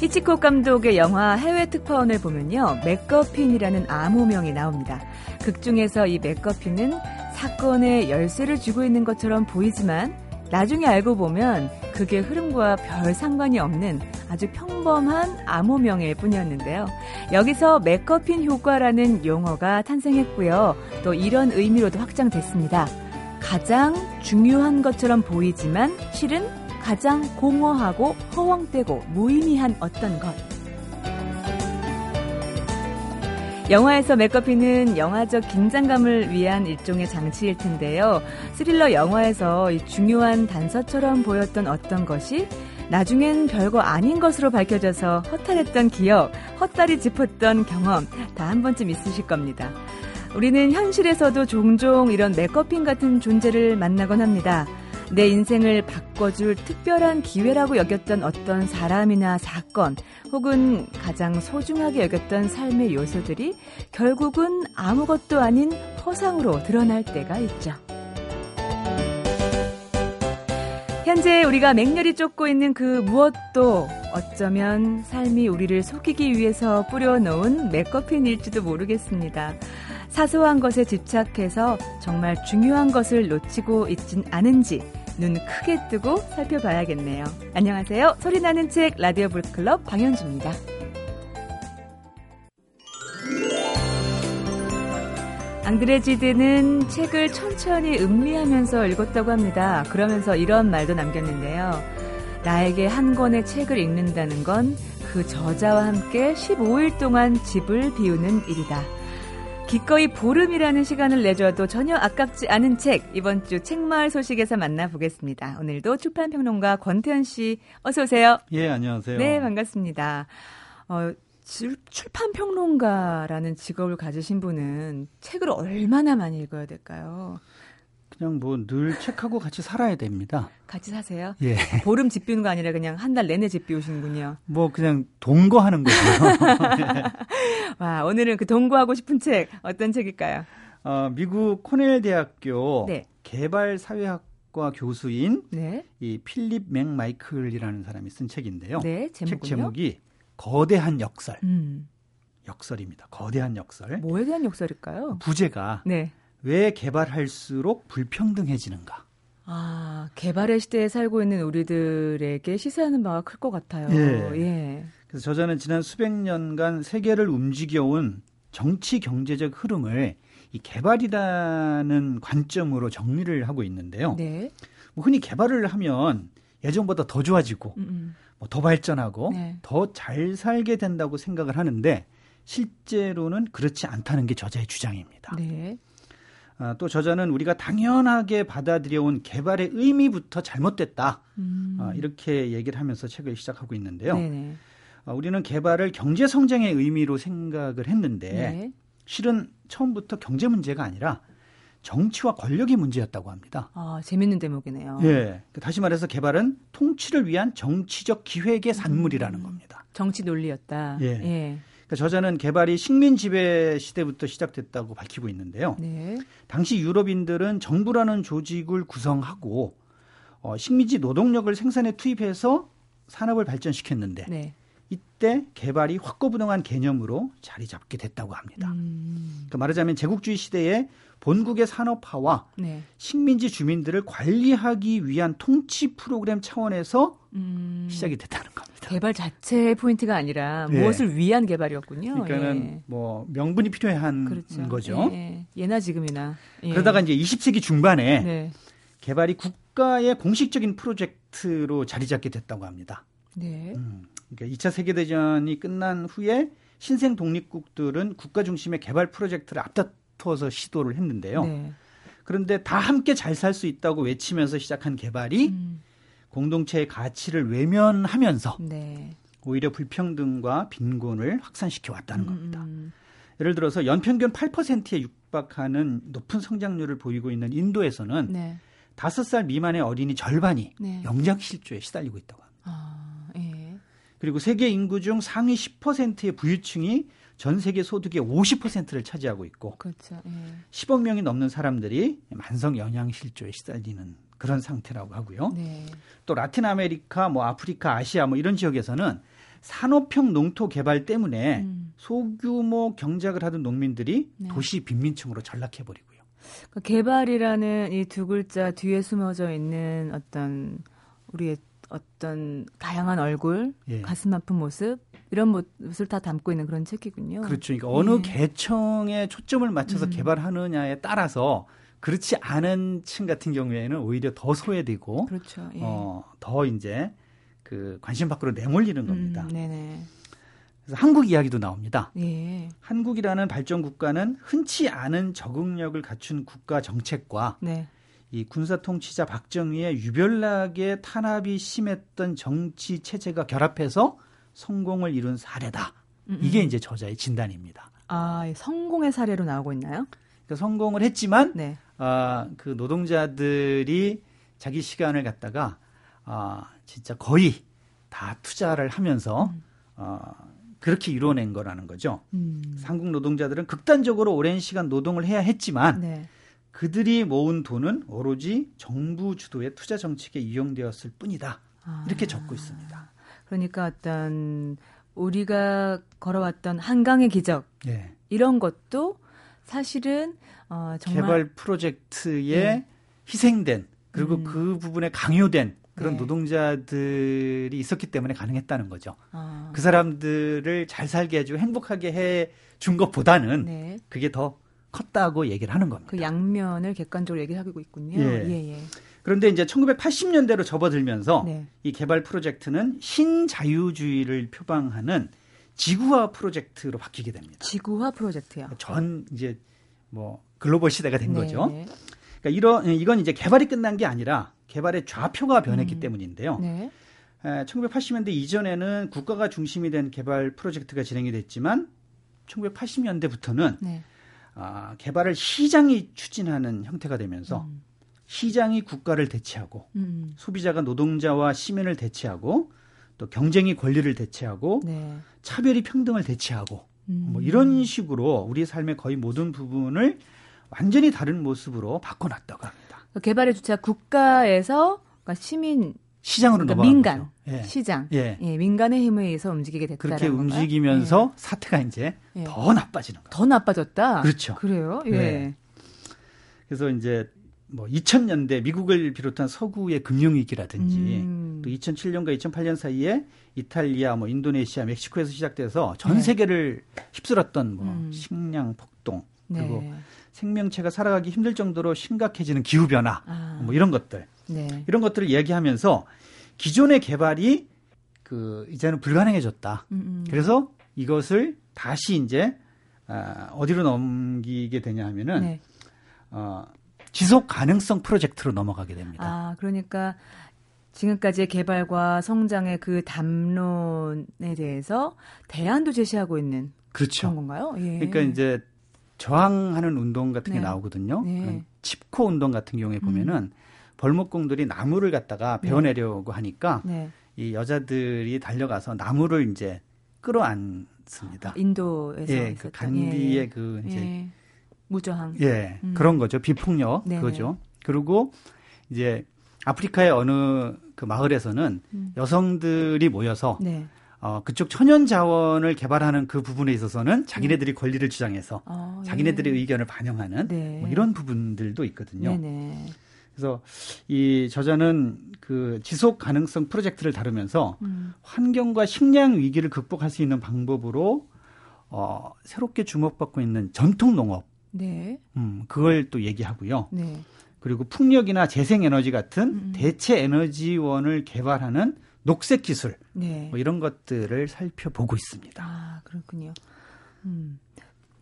히치콕 감독의 영화 해외 특파원을 보면요, 맥거핀이라는 암호명이 나옵니다. 극 중에서 이 맥거핀은 사건에 열쇠를 쥐고 있는 것처럼 보이지만 나중에 알고 보면 그게 흐름과 별 상관이 없는 아주 평범한 암호명일 뿐이었는데요. 여기서 맥거핀 효과라는 용어가 탄생했고요. 또 이런 의미로도 확장됐습니다. 가장 중요한 것처럼 보이지만 실은 가장 공허하고 허황되고 무의미한 어떤 것. 영화에서 맥거핀은 영화적 긴장감을 위한 일종의 장치일 텐데요. 스릴러 영화에서 이 중요한 단서처럼 보였던 어떤 것이 나중엔 별거 아닌 것으로 밝혀져서 허탈했던 기억, 헛다리 짚었던 경험 다 한 번쯤 있으실 겁니다. 우리는 현실에서도 종종 이런 맥거핀 같은 존재를 만나곤 합니다. 내 인생을 바꿔줄 특별한 기회라고 여겼던 어떤 사람이나 사건, 혹은 가장 소중하게 여겼던 삶의 요소들이 결국은 아무것도 아닌 허상으로 드러날 때가 있죠. 현재 우리가 맹렬히 쫓고 있는 그 무엇도 어쩌면 삶이 우리를 속이기 위해서 뿌려놓은 맥거핀일지도 모르겠습니다. 사소한 것에 집착해서 정말 중요한 것을 놓치고 있진 않은지 눈 크게 뜨고 살펴봐야겠네요. 안녕하세요. 소리나는 책 라디오 북클럽 방현주입니다. 앙드레지드는 책을 천천히 음미하면서 읽었다고 합니다. 그러면서 이런 말도 남겼는데요. 나에게 한 권의 책을 읽는다는 건 그 저자와 함께 15일 동안 집을 비우는 일이다. 기꺼이 보름이라는 시간을 내줘도 전혀 아깝지 않은 책, 이번 주 책마을 소식에서 만나보겠습니다. 오늘도 출판평론가 권태현 씨, 어서 오세요. 예, 안녕하세요. 네, 반갑습니다. 출판평론가라는 직업을 가지신 분은 책을 얼마나 많이 읽어야 될까요? 그냥 뭐 늘 책하고 같이 살아야 됩니다. 같이 사세요? 예. 보름 집 비우는 거 아니라 그냥 한 달 내내 집 비우시는군요. 뭐 그냥 동거하는 거죠. 네. 와, 오늘은 그 동거하고 싶은 책 어떤 책일까요? 미국 코넬 대학교 네. 개발사회학과 교수인 네. 이 필립 맥마이클이라는 사람이 쓴 책인데요. 네, 제목은요? 책 제목이 거대한 역설. 역설입니다. 거대한 역설. 뭐에 대한 역설일까요? 부제가. 네. 왜 개발할수록 불평등해지는가? 아, 개발의 시대에 살고 있는 우리들에게 시사하는 바가 클 것 같아요. 예. 예. 그래서 저자는 지난 수백 년간 세계를 움직여온 정치 경제적 흐름을 이 개발이라는 관점으로 정리를 하고 있는데요. 네. 뭐 흔히 개발을 하면 예전보다 더 좋아지고 뭐 더 발전하고 네. 더 잘 살게 된다고 생각을 하는데 실제로는 그렇지 않다는 게 저자의 주장입니다. 네. 또 저자는 우리가 당연하게 받아들여온 개발의 의미부터 잘못됐다. 이렇게 얘기를 하면서 책을 시작하고 있는데요. 우리는 개발을 경제성장의 의미로 생각을 했는데 네. 실은 처음부터 경제 문제가 아니라 정치와 권력의 문제였다고 합니다. 아, 재밌는 대목이네요. 예, 다시 말해서 개발은 통치를 위한 정치적 기획의 산물이라는 겁니다. 정치 논리였다. 예. 예. 저자는 개발이 식민 지배 시대부터 시작됐다고 밝히고 있는데요. 네. 당시 유럽인들은 정부라는 조직을 구성하고 식민지 노동력을 생산에 투입해서 산업을 발전시켰는데 네. 이때 개발이 확고부동한 개념으로 자리 잡게 됐다고 합니다. 그러니까 말하자면 제국주의 시대에 본국의 산업화와 네. 식민지 주민들을 관리하기 위한 통치 프로그램 차원에서 시작이 됐다는 겁니다. 개발 자체의 포인트가 아니라 네. 무엇을 위한 개발이었군요. 그러니까는 예. 뭐 명분이 필요한 그렇죠. 거죠. 예. 예나 지금이나. 예. 그러다가 이제 20세기 중반에 네. 개발이 국가의 공식적인 프로젝트로 자리 잡게 됐다고 합니다. 네. 그러니까 2차 세계대전이 끝난 후에 신생 독립국들은 국가 중심의 개발 프로젝트를 앞다퉈서 시도를 했는데요. 네. 그런데 다 함께 잘 살 수 있다고 외치면서 시작한 개발이 공동체의 가치를 외면하면서 네. 오히려 불평등과 빈곤을 확산시켜 왔다는 겁니다. 예를 들어서 연평균 8%에 육박하는 높은 성장률을 보이고 있는 인도에서는 네. 5살 미만의 어린이 절반이 네. 영양실조에 시달리고 있다고 합니다. 아, 예. 그리고 세계 인구 중 상위 10%의 부유층이 전 세계 소득의 50%를 차지하고 있고 그렇죠. 예. 10억 명이 넘는 사람들이 만성 영양실조에 시달리는 그런 상태라고 하고요. 네. 또 라틴 아메리카, 뭐 아프리카, 아시아 뭐 이런 지역에서는 산업형 농토 개발 때문에 소규모 경작을 하던 농민들이 네. 도시 빈민층으로 전락해버리고요. 그러니까 개발이라는 이 두 글자 뒤에 숨어져 있는 어떤 우리의 어떤 다양한 얼굴, 예. 가슴 아픈 모습 이런 모습을 다 담고 있는 그런 책이군요. 그렇죠. 그러니까 어느 계층에 초점을 맞춰서 개발하느냐에 따라서 그렇지 않은 층 같은 경우에는 오히려 더 소외되고, 그렇죠. 예. 더 이제 그 관심 밖으로 내몰리는 겁니다. 네네. 그래서 한국 이야기도 나옵니다. 예. 한국이라는 발전 국가는 흔치 않은 적응력을 갖춘 국가 정책과 네. 이 군사 통치자 박정희의 유별나게 탄압이 심했던 정치 체제가 결합해서 성공을 이룬 사례다. 이게 이제 저자의 진단입니다. 아, 성공의 사례로 나오고 있나요? 그러니까 성공을 했지만 네. 그 노동자들이 자기 시간을 갖다가 진짜 거의 다 투자를 하면서 그렇게 이뤄낸 거라는 거죠. 한국 노동자들은 극단적으로 오랜 시간 노동을 해야 했지만 네. 그들이 모은 돈은 오로지 정부 주도의 투자 정책에 이용되었을 뿐이다. 이렇게 적고 있습니다. 그러니까 어떤 우리가 걸어왔던 한강의 기적 네. 이런 것도 사실은 정말 개발 프로젝트에 네. 희생된 그리고 그 부분에 강요된 그런 네. 노동자들이 있었기 때문에 가능했다는 거죠. 그 사람들을 잘 살게 해주고 행복하게 해준 것보다는 네. 그게 더 컸다고 얘기를 하는 겁니다. 그 양면을 객관적으로 얘기를 하고 있군요. 예. 예, 예. 그런데 이제 1980년대로 접어들면서 네. 이 개발 프로젝트는 신자유주의를 표방하는 지구화 프로젝트로 바뀌게 됩니다. 지구화 프로젝트요. 전 이제 뭐 글로벌 시대가 된 네. 거죠. 그러니까 이건 이제 개발이 끝난 게 아니라 개발의 좌표가 변했기 때문인데요. 네. 1980년대 이전에는 국가가 중심이 된 개발 프로젝트가 진행이 됐지만 1980년대부터는 네. 개발을 시장이 추진하는 형태가 되면서 시장이 국가를 대체하고 소비자가 노동자와 시민을 대체하고 또 경쟁이 권리를 대체하고 네. 차별이 평등을 대체하고 뭐 이런 식으로 우리 삶의 거의 모든 부분을 완전히 다른 모습으로 바꿔놨다고 합니다. 개발의 주체가 국가에서 그러니까 시민 시장으로 그러니까 넘어간 민간 거죠. 예. 시장 예. 예, 민간의 힘에 의해서 움직이게 됐다라는 그렇게 움직이면서 건가요? 사태가 이제 예. 더 나빠지는 거예요. 더 나빠졌다. 그렇죠. 그래요. 예. 예. 그래서 이제 뭐 2000년대 미국을 비롯한 서구의 금융위기라든지 또 2007년과 2008년 사이에 이탈리아, 뭐 인도네시아, 멕시코에서 시작돼서 전 세계를 휩쓸었던 뭐 식량 폭동 그리고 네. 생명체가 살아가기 힘들 정도로 심각해지는 기후변화 뭐 이런 것들. 네. 이런 것들을 이야기하면서 기존의 개발이 이제는 불가능해졌다. 그래서 이것을 다시 이제 어디로 넘기게 되냐 하면은 네. 지속 가능성 프로젝트로 넘어가게 됩니다. 아, 그러니까 지금까지의 개발과 성장의 그 담론에 대해서 대안도 제시하고 있는 그렇죠. 그런 건가요? 예. 그러니까 이제 저항하는 운동 같은 네. 게 나오거든요. 네. 칩코 운동 같은 경우에 보면은 벌목공들이 나무를 갖다가 베어내려고 하니까 네. 이 여자들이 달려가서 나무를 이제 끌어안습니다. 인도에서 예, 그 간디의 예. 그 이제 예. 무저항 예 그런 거죠. 비폭력 네네. 그거죠. 그리고 이제 아프리카의 어느 그 마을에서는 여성들이 모여서 네. 그쪽 천연 자원을 개발하는 그 부분에 있어서는 자기네들이 권리를 주장해서 자기네들의 네. 의견을 반영하는 네. 뭐 이런 부분들도 있거든요. 네네. 그래서 이 저자는 그 지속 가능성 프로젝트를 다루면서 환경과 식량 위기를 극복할 수 있는 방법으로 새롭게 주목받고 있는 전통 농업, 네. 그걸 또 얘기하고요. 네. 그리고 풍력이나 재생에너지 같은 대체 에너지원을 개발하는 녹색 기술, 네. 뭐 이런 것들을 살펴보고 있습니다. 아, 그렇군요.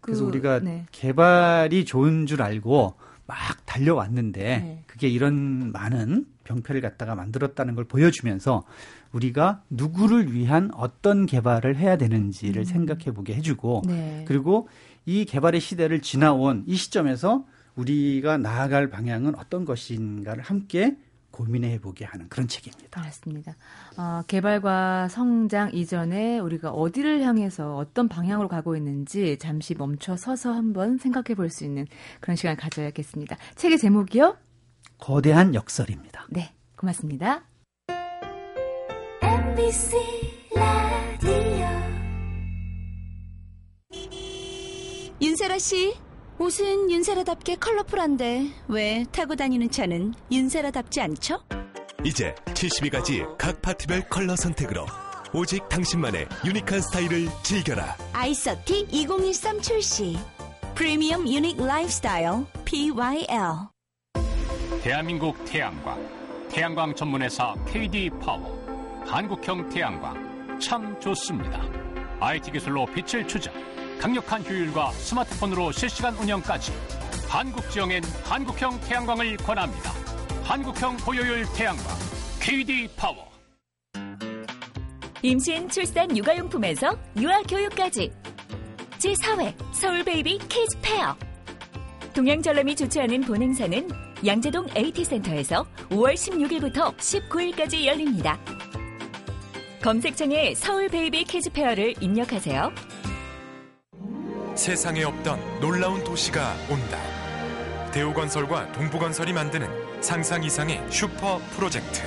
그래서 우리가 네. 개발이 좋은 줄 알고 막 달려왔는데 네. 그게 이런 많은 병폐를 갖다가 만들었다는 걸 보여주면서 우리가 누구를 위한 어떤 개발을 해야 되는지를 생각해보게 해주고 네. 그리고 이 개발의 시대를 지나온 이 시점에서 우리가 나아갈 방향은 어떤 것인가를 함께 고민해보게 하는 그런 책입니다. 맞습니다. 개발과 성장 이전에 우리가 어디를 향해서 어떤 방향으로 가고 있는지 잠시 멈춰서서 한번 생각해 볼 수 있는 그런 시간을 가져야겠습니다. 책의 제목이요? 거대한 역설입니다. 네, 고맙습니다. MBC 라디오 윤세라 씨, 옷은 윤세라답게 컬러풀한데 왜 타고 다니는 차는 윤세라답지 않죠? 이제 72가지 각 파트별 컬러 선택으로 오직 당신만의 유니크한 스타일을 즐겨라. 아이서티 2013 출시. 프리미엄 유닉 라이프스타일 PYL. 대한민국 태양광, 태양광 전문회사 KD파워. 한국형 태양광 참 좋습니다. IT 기술로 빛을 추적, 강력한 효율과 스마트폰으로 실시간 운영까지. 한국 지형엔 한국형 태양광을 권합니다. 한국형 고효율 태양광 KD파워. 임신, 출산, 육아용품에서 유아교육까지 제4회 서울베이비 키즈페어. 동양전람이 주최하는 본행사는 양재동 AT센터에서 5월 16일부터 19일까지 열립니다. 검색창에 서울베이비 키즈페어를 입력하세요. 세상에 없던 놀라운 도시가 온다. 대우건설과 동부건설이 만드는 상상 이상의 슈퍼 프로젝트.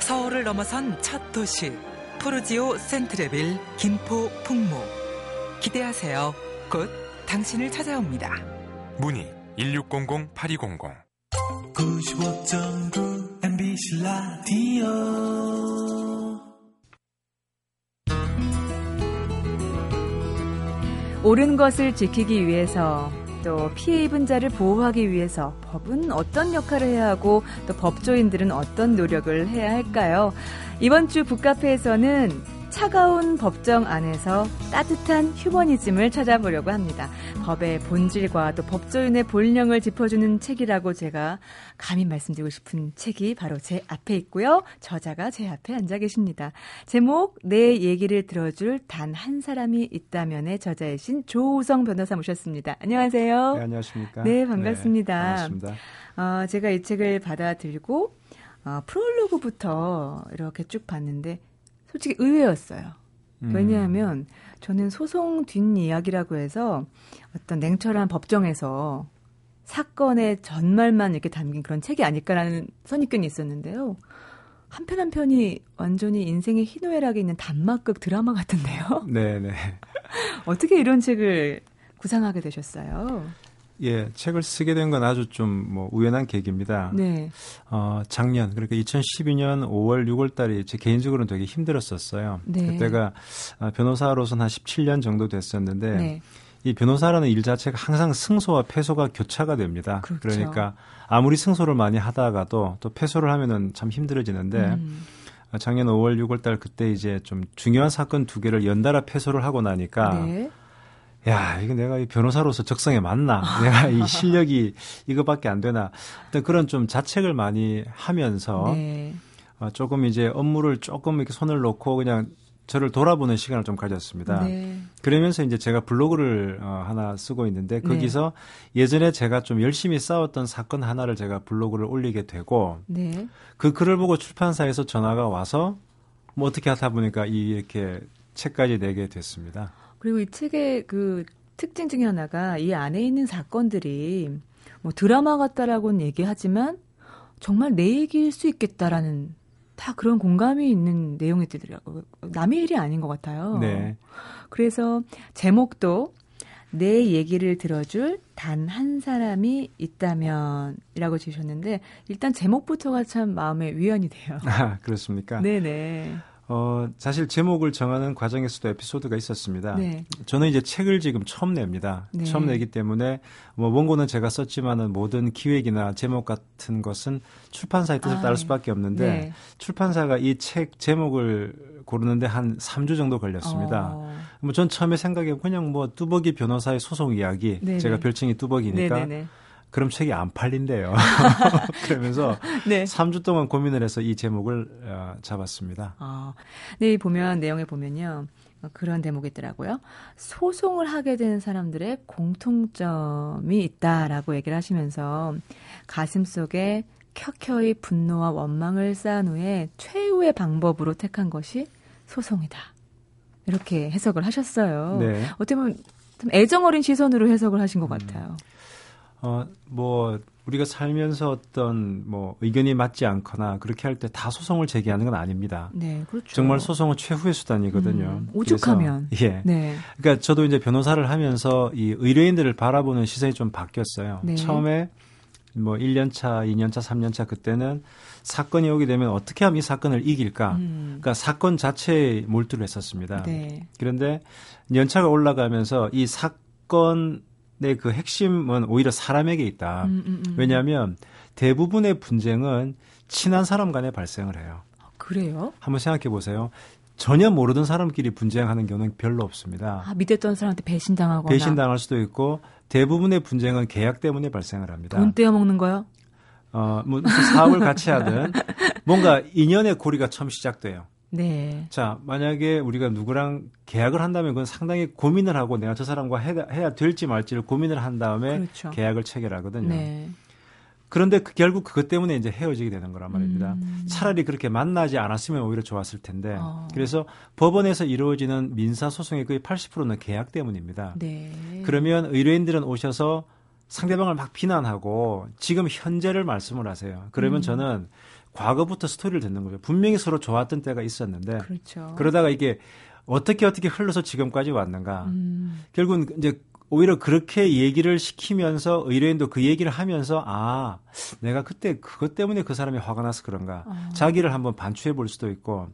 서울을 넘어선 첫 도시 푸르지오 센트레빌 김포 풍모. 기대하세요. 곧 당신을 찾아옵니다. 문의 1600-8200. 95.9 MBC 라디오. 옳은 것을 지키기 위해서, 또 피해 입은 자를 보호하기 위해서 법은 어떤 역할을 해야 하고, 또 법조인들은 어떤 노력을 해야 할까요? 이번 주 북카페에서는 차가운 법정 안에서 따뜻한 휴머니즘을 찾아보려고 합니다. 법의 본질과 또 법조인의 본령을 짚어주는 책이라고 제가 감히 말씀드리고 싶은 책이 바로 제 앞에 있고요. 저자가 제 앞에 앉아 계십니다. 제목, 내 얘기를 들어줄 단 한 사람이 있다면의 저자이신 조우성 변호사 모셨습니다. 안녕하세요. 네, 안녕하십니까. 네, 반갑습니다. 네, 반갑습니다. 제가 이 책을 받아들고 프롤로그부터 이렇게 쭉 봤는데 솔직히 의외였어요. 왜냐하면 저는 소송 뒷이야기라고 해서 어떤 냉철한 법정에서 사건의 전말만 이렇게 담긴 그런 책이 아닐까라는 선입견이 있었는데요. 한편 한편이 완전히 인생의 희노애락에 있는 단막극 드라마 같은데요. 네네. 어떻게 이런 책을 구상하게 되셨어요? 예, 책을 쓰게 된 건 아주 좀 우연한 계기입니다. 네. 작년, 그러니까 2012년 5월, 6월 달이 제 개인적으로는 되게 힘들었었어요. 네. 그때가 변호사로서는 한 17년 정도 됐었는데, 네. 이 변호사라는 일 자체가 항상 승소와 패소가 교차가 됩니다. 그렇죠. 그러니까 아무리 승소를 많이 하다가도 또 패소를 하면은 참 힘들어지는데, 작년 5월, 6월 달 그때 이제 좀 중요한 사건 두 개를 연달아 패소를 하고 나니까, 네. 야, 이거 내가 이 변호사로서 적성에 맞나? 내가 이 실력이 이거밖에 안 되나? 어떤 그런 좀 자책을 많이 하면서 네. 조금 이제 업무를 조금 이렇게 손을 놓고 그냥 저를 돌아보는 시간을 좀 가졌습니다. 네. 그러면서 이제 제가 블로그를 하나 쓰고 있는데 거기서 네. 예전에 제가 좀 열심히 싸웠던 사건 하나를 제가 블로그를 올리게 되고 네. 그 글을 보고 출판사에서 전화가 와서 뭐 어떻게 하다 보니까 이렇게 책까지 내게 됐습니다. 그리고 이 책의 그 특징 중에 하나가 이 안에 있는 사건들이 뭐 드라마 같다라고는 얘기하지만 정말 내 얘기일 수 있겠다라는 다 그런 공감이 있는 내용이더라고요. 남의 일이 아닌 것 같아요. 네. 그래서 제목도 내 얘기를 들어줄 단 한 사람이 있다면이라고 지으셨는데 일단 제목부터가 참 마음에 위안이 돼요. 아, 그렇습니까? 네네. 사실 제목을 정하는 과정에서도 에피소드가 있었습니다. 네. 저는 이제 책을 지금 처음 냅니다. 네. 처음 내기 때문에 뭐 원고는 제가 썼지만은 모든 기획이나 제목 같은 것은 출판사의 뜻을 따를 수밖에 없는데 네. 출판사가 이 책 제목을 고르는데 한 3주 정도 걸렸습니다. 뭐 전 처음에 생각해 그냥 뭐 뚜벅이 변호사의 소송 이야기. 네네. 제가 별칭이 뚜벅이니까. 네네네. 그럼 책이 안 팔린대요. 그러면서 네. 3주 동안 고민을 해서 이 제목을 잡았습니다. 네, 보면 내용에 보면요. 그런 대목이 있더라고요. 소송을 하게 된 사람들의 공통점이 있다라고 얘기를 하시면서 가슴 속에 켜켜이 분노와 원망을 쌓은 후에 최후의 방법으로 택한 것이 소송이다. 이렇게 해석을 하셨어요. 네. 어떻게 보면 좀 애정 어린 시선으로 해석을 하신 것 같아요. 뭐 우리가 살면서 어떤 뭐 의견이 맞지 않거나 그렇게 할 때 다 소송을 제기하는 건 아닙니다. 네, 그렇죠. 정말 소송은 최후의 수단이거든요. 오죽하면. 예. 네. 그러니까 저도 이제 변호사를 하면서 이 의뢰인들을 바라보는 시선이 좀 바뀌었어요. 네. 처음에 뭐 1년차, 2년차, 3년차 그때는 사건이 오게 되면 어떻게 하면 이 사건을 이길까? 그러니까 사건 자체에 몰두를 했었습니다. 네. 그런데 연차가 올라가면서 이 사건 네, 그 핵심은 오히려 사람에게 있다. 왜냐하면 대부분의 분쟁은 친한 사람 간에 발생을 해요. 그래요? 한번 생각해 보세요. 전혀 모르던 사람끼리 분쟁하는 경우는 별로 없습니다. 아, 믿었던 사람한테 배신당하거나. 배신당할 수도 있고 대부분의 분쟁은 계약 때문에 발생을 합니다. 돈 떼어먹는 거요? 뭐 사업을 같이 하든 뭔가 인연의 고리가 처음 시작돼요. 네. 자, 만약에 우리가 누구랑 계약을 한다면 그건 상당히 고민을 하고 내가 저 사람과 해야 될지 말지를 고민을 한 다음에 그렇죠. 계약을 체결하거든요. 네. 그런데 결국 그것 때문에 이제 헤어지게 되는 거란 말입니다. 차라리 그렇게 만나지 않았으면 오히려 좋았을 텐데. 그래서 법원에서 이루어지는 민사소송의 거의 80%는 계약 때문입니다. 네. 그러면 의뢰인들은 오셔서 상대방을 막 비난하고 지금 현재를 말씀을 하세요. 그러면 저는 과거부터 스토리를 듣는 거죠. 분명히 서로 좋았던 때가 있었는데 그렇죠. 그러다가 이게 어떻게 흘러서 지금까지 왔는가. 결국은 이제 오히려 그렇게 얘기를 시키면서 의뢰인도 그 얘기를 하면서 아, 내가 그때 그것 때문에 그 사람이 화가 나서 그런가. 자기를 한번 반추해 볼 수도 있고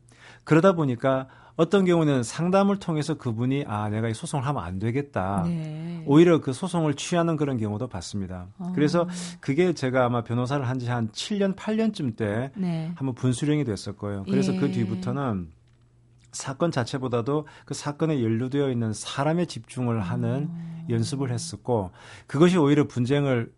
그러다 보니까 어떤 경우는 상담을 통해서 그분이 아, 내가 이 소송을 하면 안 되겠다. 네. 오히려 그 소송을 취하는 그런 경우도 봤습니다. 그래서 그게 제가 아마 변호사를 한 지 한 7년, 8년쯤 때 네. 한번 분수령이 됐을 거예요. 그래서 예. 그 뒤부터는 사건 자체보다도 그 사건에 연루되어 있는 사람에 집중을 하는 연습을 했었고 그것이 오히려 분쟁을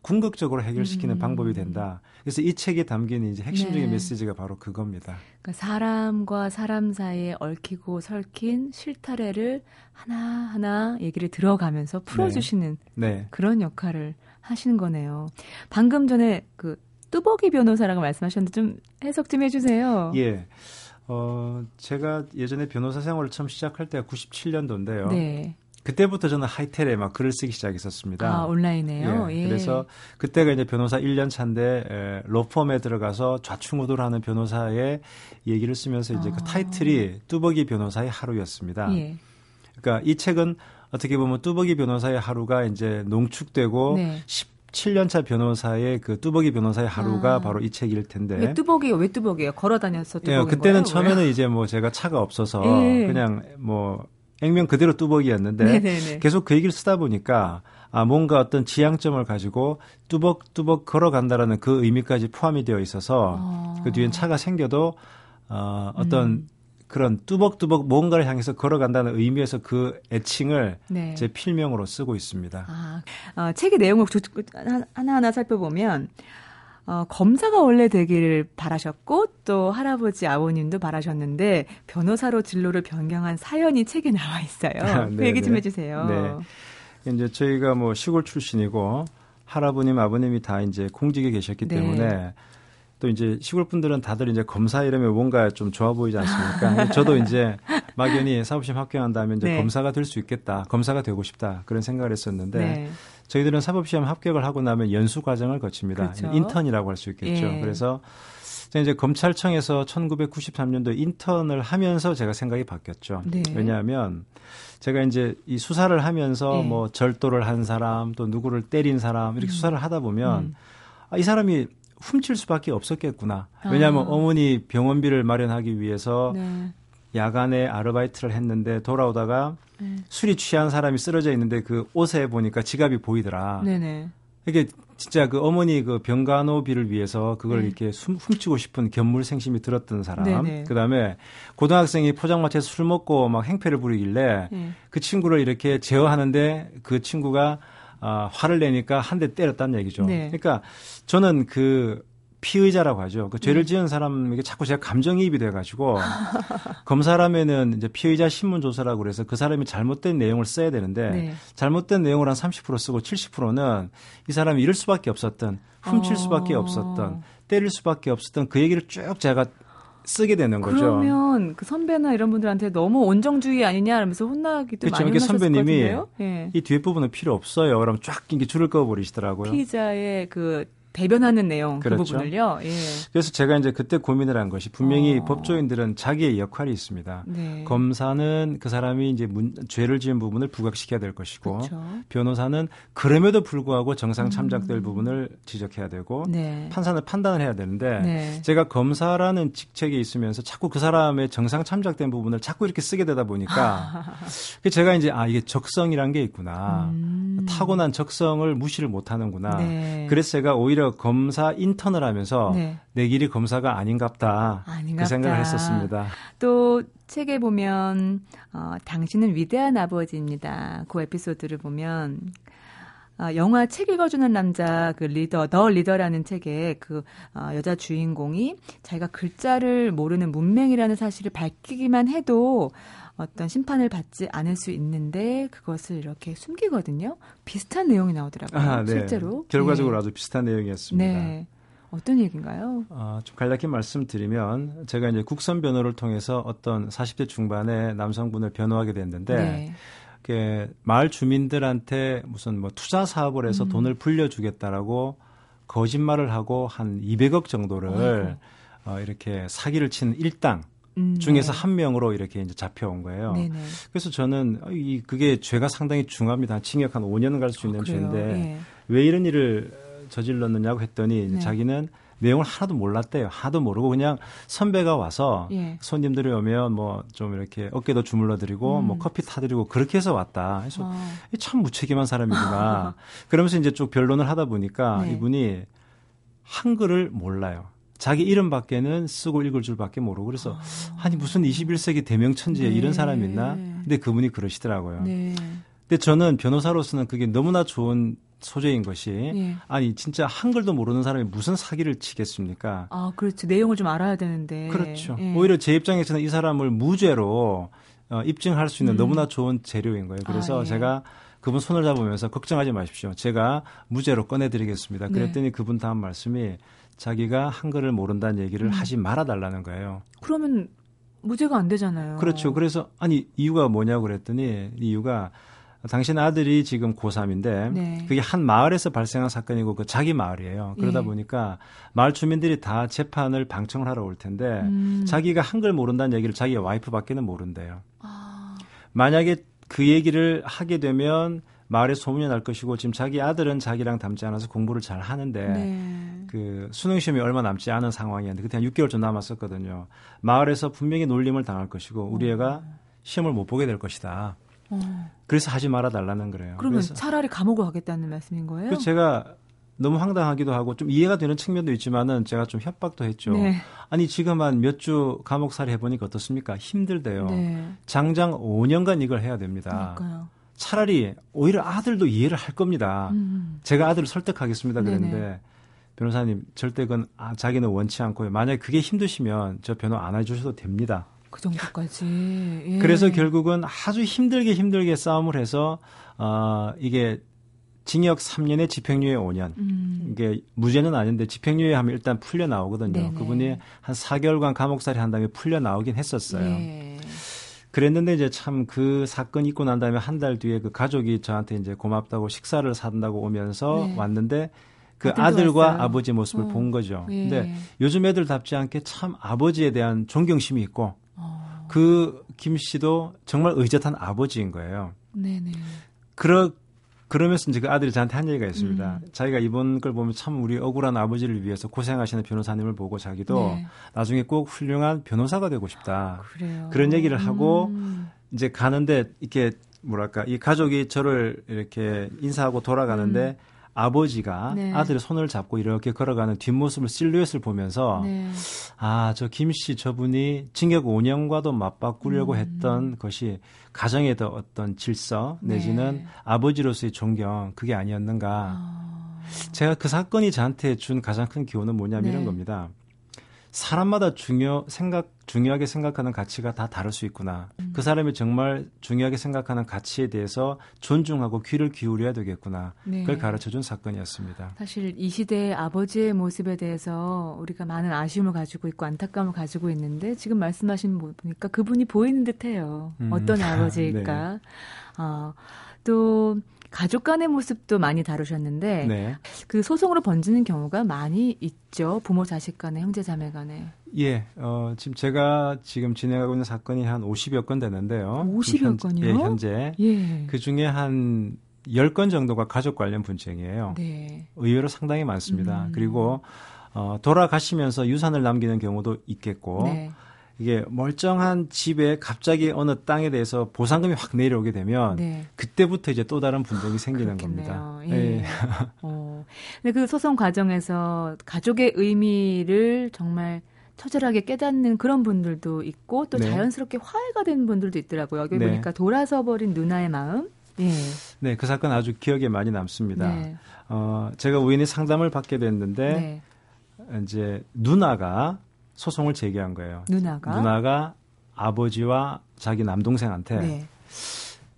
궁극적으로 해결시키는 방법이 된다. 그래서 이 책에 담긴 이제 핵심적인 네. 메시지가 바로 그겁니다. 그러니까 사람과 사람 사이에 얽히고 설킨 실타래를 하나하나 얘기를 들어가면서 풀어주시는 네. 네. 그런 역할을 하시는 거네요. 방금 전에 그 뚜벅이 변호사라고 말씀하셨는데 좀 해석 좀 해주세요. 예. 제가 예전에 변호사 생활을 처음 시작할 때가 97년도인데요. 네. 그때부터 저는 하이텔에 막 글을 쓰기 시작했었습니다. 아, 온라인에요? 예, 예. 그래서 그때가 이제 변호사 1년 차인데, 로펌에 들어가서 좌충우돌 하는 변호사의 얘기를 쓰면서 이제 그 타이틀이 뚜벅이 변호사의 하루였습니다. 예. 그러니까 이 책은 어떻게 보면 뚜벅이 변호사의 하루가 이제 농축되고, 네. 7년차 변호사의 그 뚜벅이 변호사의 하루가 바로 이 책일 텐데. 왜 뚜벅이에요? 걸어 다녀서 뚜벅이. 예, 그때는 거예요? 처음에는 이제 뭐 제가 차가 없어서 예. 그냥 뭐 액면 그대로 뚜벅이였는데 네네네. 계속 그 얘기를 쓰다 보니까 아, 뭔가 어떤 지향점을 가지고 뚜벅뚜벅 걸어간다라는 그 의미까지 포함이 되어 있어서 그 뒤엔 차가 생겨도 어떤 그런 뚜벅뚜벅 뭔가를 향해서 걸어간다는 의미에서 그 애칭을 네. 제 필명으로 쓰고 있습니다. 아, 책의 내용을 하나하나 살펴보면 검사가 원래 되기를 바라셨고 또 할아버지 아버님도 바라셨는데 변호사로 진로를 변경한 사연이 책에 나와 있어요. 아, 그 얘기 좀 해주세요. 네. 이제 저희가 뭐 시골 출신이고 할아버님 아버님이 다 이제 공직에 계셨기 네. 때문에 또 이제 시골 분들은 다들 이제 검사 이러면 뭔가 좀 좋아 보이지 않습니까? 저도 이제 막연히 사법시험 합격한다면 이제 네. 검사가 될 수 있겠다, 검사가 되고 싶다 그런 생각을 했었는데. 네. 저희들은 사법시험 합격을 하고 나면 연수 과정을 거칩니다. 그렇죠. 인턴이라고 할 수 있겠죠. 예. 그래서 이제 검찰청에서 1993년도에 인턴을 하면서 제가 생각이 바뀌었죠. 네. 왜냐하면 제가 이제 이 수사를 하면서 예. 뭐 절도를 한 사람 또 누구를 때린 사람 이렇게 수사를 하다 보면 아, 이 사람이 훔칠 수밖에 없었겠구나. 왜냐하면 어머니 병원비를 마련하기 위해서 네. 야간에 아르바이트를 했는데 돌아오다가 네. 술이 취한 사람이 쓰러져 있는데 그 옷에 보니까 지갑이 보이더라. 네네. 이게 진짜 그 어머니 그 병간호비를 위해서 그걸 네. 이렇게 훔치고 싶은 견물생심이 들었던 사람. 네네. 그다음에 고등학생이 포장마차에서 술 먹고 막 행패를 부리길래 네. 그 친구를 이렇게 제어하는데 그 친구가 화를 내니까 한 대 때렸다는 얘기죠. 네. 그러니까 저는 그 피의자라고 하죠. 그 죄를 지은 사람에게 자꾸 제가 감정이입이 돼가지고 검사라면은 이제 피의자 신문조사라고 그래서 그 사람이 잘못된 내용을 써야 되는데 네. 잘못된 내용을 한 30% 쓰고 70%는 이 사람이 이럴 수밖에 없었던 훔칠 수밖에 없었던 때릴 수밖에 없었던 그 얘기를 쭉 제가 쓰게 되는 거죠. 그러면 그 선배나 이런 분들한테 너무 온정주의 아니냐 하면서 혼나기도 그렇죠. 많이 혼나셨을 것 같은데요. 예. 이 뒷부분은 필요 없어요. 그럼 쫙 이렇게 줄을 꺼버리시더라고요. 피의자의 그 대변하는 내용 그렇죠. 그 부분을요. 예. 그래서 제가 이제 그때 고민을 한 것이 분명히 법조인들은 자기의 역할이 있습니다. 네. 검사는 그 사람이 이제 죄를 지은 부분을 부각시켜야 될 것이고 그렇죠. 변호사는 그럼에도 불구하고 정상 참작될 부분을 지적해야 되고 네. 판사는 판단을 해야 되는데 네. 제가 검사라는 직책에 있으면서 자꾸 그 사람의 정상 참작된 부분을 자꾸 이렇게 쓰게 되다 보니까 제가 이제 이게 적성이란 게 있구나. 타고난 적성을 무시를 못하는구나. 네. 그래서 제가 오히려 검사 인턴을 하면서 네. 내 길이 검사가 아닌갑다. 아닌갑다. 그 생각을 했었습니다. 또 책에 보면 당신은 위대한 아버지입니다. 그 에피소드를 보면 영화 책 읽어주는 남자 그 리더 더 리더라는 책에 그 여자 주인공이 자기가 글자를 모르는 문맹이라는 사실을 밝히기만 해도 어떤 심판을 받지 않을 수 있는데 그것을 이렇게 숨기거든요. 비슷한 내용이 나오더라고요. 네. 실제로. 결과적으로 네. 아주 비슷한 내용이었습니다. 네. 어떤 얘기인가요? 좀 간략히 말씀드리면 제가 이제 국선 변호를 통해서 어떤 40대 중반의 남성분을 변호하게 됐는데 네. 그 마을 주민들한테 무슨 뭐 투자 사업을 해서 돈을 불려주겠다라고 거짓말을 하고 한 200억 정도를 이렇게 사기를 친 일당 중에서 네. 한 명으로 이렇게 이제 잡혀온 거예요. 네네. 그래서 저는 그게 죄가 상당히 중합니다. 징역 한 5년 갈 수 있는 죄인데 네. 왜 이런 일을 저질렀느냐고 했더니 네. 자기는 내용을 하나도 몰랐대요. 하나도 모르고 그냥 선배가 와서 예. 손님들이 오면 뭐 좀 이렇게 어깨도 주물러드리고 뭐 커피 타드리고 그렇게 해서 왔다. 그래서 참 무책임한 사람이구나. 그러면서 이제 쭉 변론을 하다 보니까 네. 이분이 한글을 몰라요. 자기 이름밖에는 쓰고 읽을 줄밖에 모르고 그래서 아니 무슨 21세기 대명천지에 네. 이런 사람이 있나? 근데 그분이 그러시더라고요. 네. 근데 저는 변호사로서는 그게 너무나 좋은 소재인 것이 네. 아니 진짜 한글도 모르는 사람이 무슨 사기를 치겠습니까? 아 그렇죠. 내용을 좀 알아야 되는데. 그렇죠. 네. 오히려 제 입장에서는 이 사람을 무죄로 입증할 수 있는 너무나 좋은 재료인 거예요. 그래서 네. 제가 그분 손을 잡으면서 걱정하지 마십시오. 제가 무죄로 꺼내드리겠습니다. 그랬더니 네. 그분 다음 말씀이 자기가 한글을 모른다는 얘기를 하지 말아달라는 거예요. 그러면 무죄가 안 되잖아요. 그렇죠. 그래서 아니 이유가 뭐냐고 그랬더니 이유가 당신 아들이 지금 고3인데 네. 그게 한 마을에서 발생한 사건이고 그 자기 마을이에요. 그러다 예. 보니까 마을 주민들이 다 재판을 방청을 하러 올 텐데 자기가 한글 모른다는 얘기를 자기 와이프밖에는 모른대요. 아. 만약에 그 얘기를 하게 되면 마을에 소문이 날 것이고 지금 자기 아들은 자기랑 닮지 않아서 공부를 잘 하는데 네. 그 수능시험이 얼마 남지 않은 상황이었는데 그때 한 6개월 전 남았었거든요. 마을에서 분명히 놀림을 당할 것이고 우리 애가 시험을 못 보게 될 것이다. 그래서 하지 말아달라는 거래요. 그러면 그래서 차라리 감옥을 가겠다는 말씀인 거예요? 그래서 제가 너무 황당하기도 하고 좀 이해가 되는 측면도 있지만은 제가 좀 협박도 했죠. 네. 아니 지금 한 몇 주 감옥살이 해보니까 어떻습니까? 힘들대요. 네. 장장 5년간 이걸 해야 됩니다. 그러니까요. 차라리 오히려 아들도 이해를 할 겁니다. 제가 아들을 설득하겠습니다. 그랬는데 네네. 변호사님 절대 그건 자기는 원치 않고요. 만약에 그게 힘드시면 저 변호 안 해주셔도 됩니다. 그 정도까지. 예. 그래서 결국은 아주 힘들게 싸움을 해서 이게 징역 3년에 집행유예 5년. 이게 무죄는 아닌데 집행유예 하면 일단 풀려 나오거든요. 네네. 그분이 한 4개월간 감옥살이 한 다음에 풀려 나오긴 했었어요. 예. 그랬는데 이제 참 그 사건이 있고 난 다음에 한 달 뒤에 그 가족이 저한테 이제 고맙다고 식사를 산다고 오면서 네. 왔는데 그 아들과 왔어요. 아버지 모습을 본 거죠. 예. 근데 요즘 애들답지 않게 참 아버지에 대한 존경심이 있고 그 김 씨도 정말 의젓한 아버지인 거예요. 네네. 그러면서 이제 그 아들이 저한테 한 얘기가 있습니다. 자기가 이번 걸 보면 참 우리 억울한 아버지를 위해서 고생하시는 변호사님을 보고 자기도 네. 나중에 꼭 훌륭한 변호사가 되고 싶다. 그래요. 그런 얘기를 하고 이제 가는데 이렇게 뭐랄까 이 가족이 저를 이렇게 인사하고 돌아가는데 아버지가 네. 아들의 손을 잡고 이렇게 걸어가는 뒷모습을 실루엣을 보면서 네. 아, 저 김 씨 저분이 징역 5년과도 맞바꾸려고 했던 것이 가정의 어떤 질서 내지는 네. 아버지로서의 존경 그게 아니었는가. 제가 그 사건이 저한테 준 가장 큰 교훈은 뭐냐면 네. 이런 겁니다. 사람마다 중요하게 생각하는 가치가 다 다를 수 있구나. 그 사람이 정말 중요하게 생각하는 가치에 대해서 존중하고 귀를 기울여야 되겠구나. 네. 그걸 가르쳐준 사건이었습니다. 사실 이 시대의 아버지의 모습에 대해서 우리가 많은 아쉬움을 가지고 있고 안타까움을 가지고 있는데 지금 말씀하신 거 보니까 그분이 보이는 듯해요. 어떤 아버지일까. 네. 또 가족 간의 모습도 많이 다루셨는데 네. 그 소송으로 번지는 경우가 많이 있죠. 부모 자식 간에, 형제 자매 간에. 예, 지금 제가 지금 진행하고 있는 사건이 한 50여 건 되는데요. 50여 건이요? 예, 현재. 예. 그중에 한 10건 정도가 가족 관련 분쟁이에요. 네. 의외로 상당히 많습니다. 그리고 돌아가시면서 유산을 남기는 경우도 있겠고 네. 이게 멀쩡한 집에 갑자기 어느 땅에 대해서 보상금이 확 내려오게 되면 네. 그때부터 이제 또 다른 분쟁이 생기는 그렇겠네요. 겁니다. 예. 예. 근데 그 소송 과정에서 가족의 의미를 정말 처절하게 깨닫는 그런 분들도 있고 또 네. 자연스럽게 화해가 된 분들도 있더라고요. 여기 네. 보니까 돌아서 버린 누나의 마음. 예. 네, 그 사건 아주 기억에 많이 남습니다. 네. 제가 우연히 상담을 받게 됐는데 네. 이제 누나가 소송을 제기한 거예요. 누나가 아버지와 자기 남동생한테 네.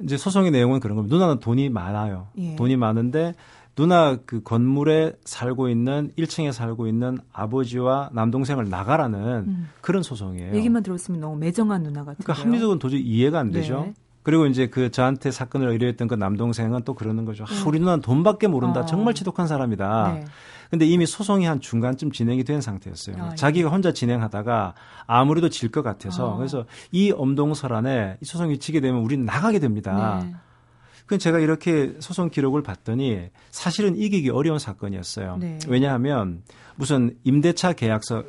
이제 소송의 내용은 그런 겁니다. 누나는 돈이 많아요. 예. 돈이 많은데 누나 그 건물에 살고 있는 1층에 살고 있는 아버지와 남동생을 나가라는 그런 소송이에요. 얘기만 들었으면 너무 매정한 누나 같아요. 그러니까 합리적으로 도저히 이해가 안 되죠. 네. 그리고 이제 그 저한테 사건을 의뢰했던 그 남동생은 또 그러는 거죠. 우리 누나는 돈밖에 모른다. 정말 지독한 사람이다. 네. 근데 이미 소송이 한 중간쯤 진행이 된 상태였어요. 예. 자기가 혼자 진행하다가 아무래도 질 것 같아서 그래서 이 엄동설안에 이 소송이 치게 되면 우리는 나가게 됩니다. 네. 그 제가 이렇게 소송 기록을 봤더니 사실은 이기기 어려운 사건이었어요. 네. 왜냐하면 무슨 임대차 계약서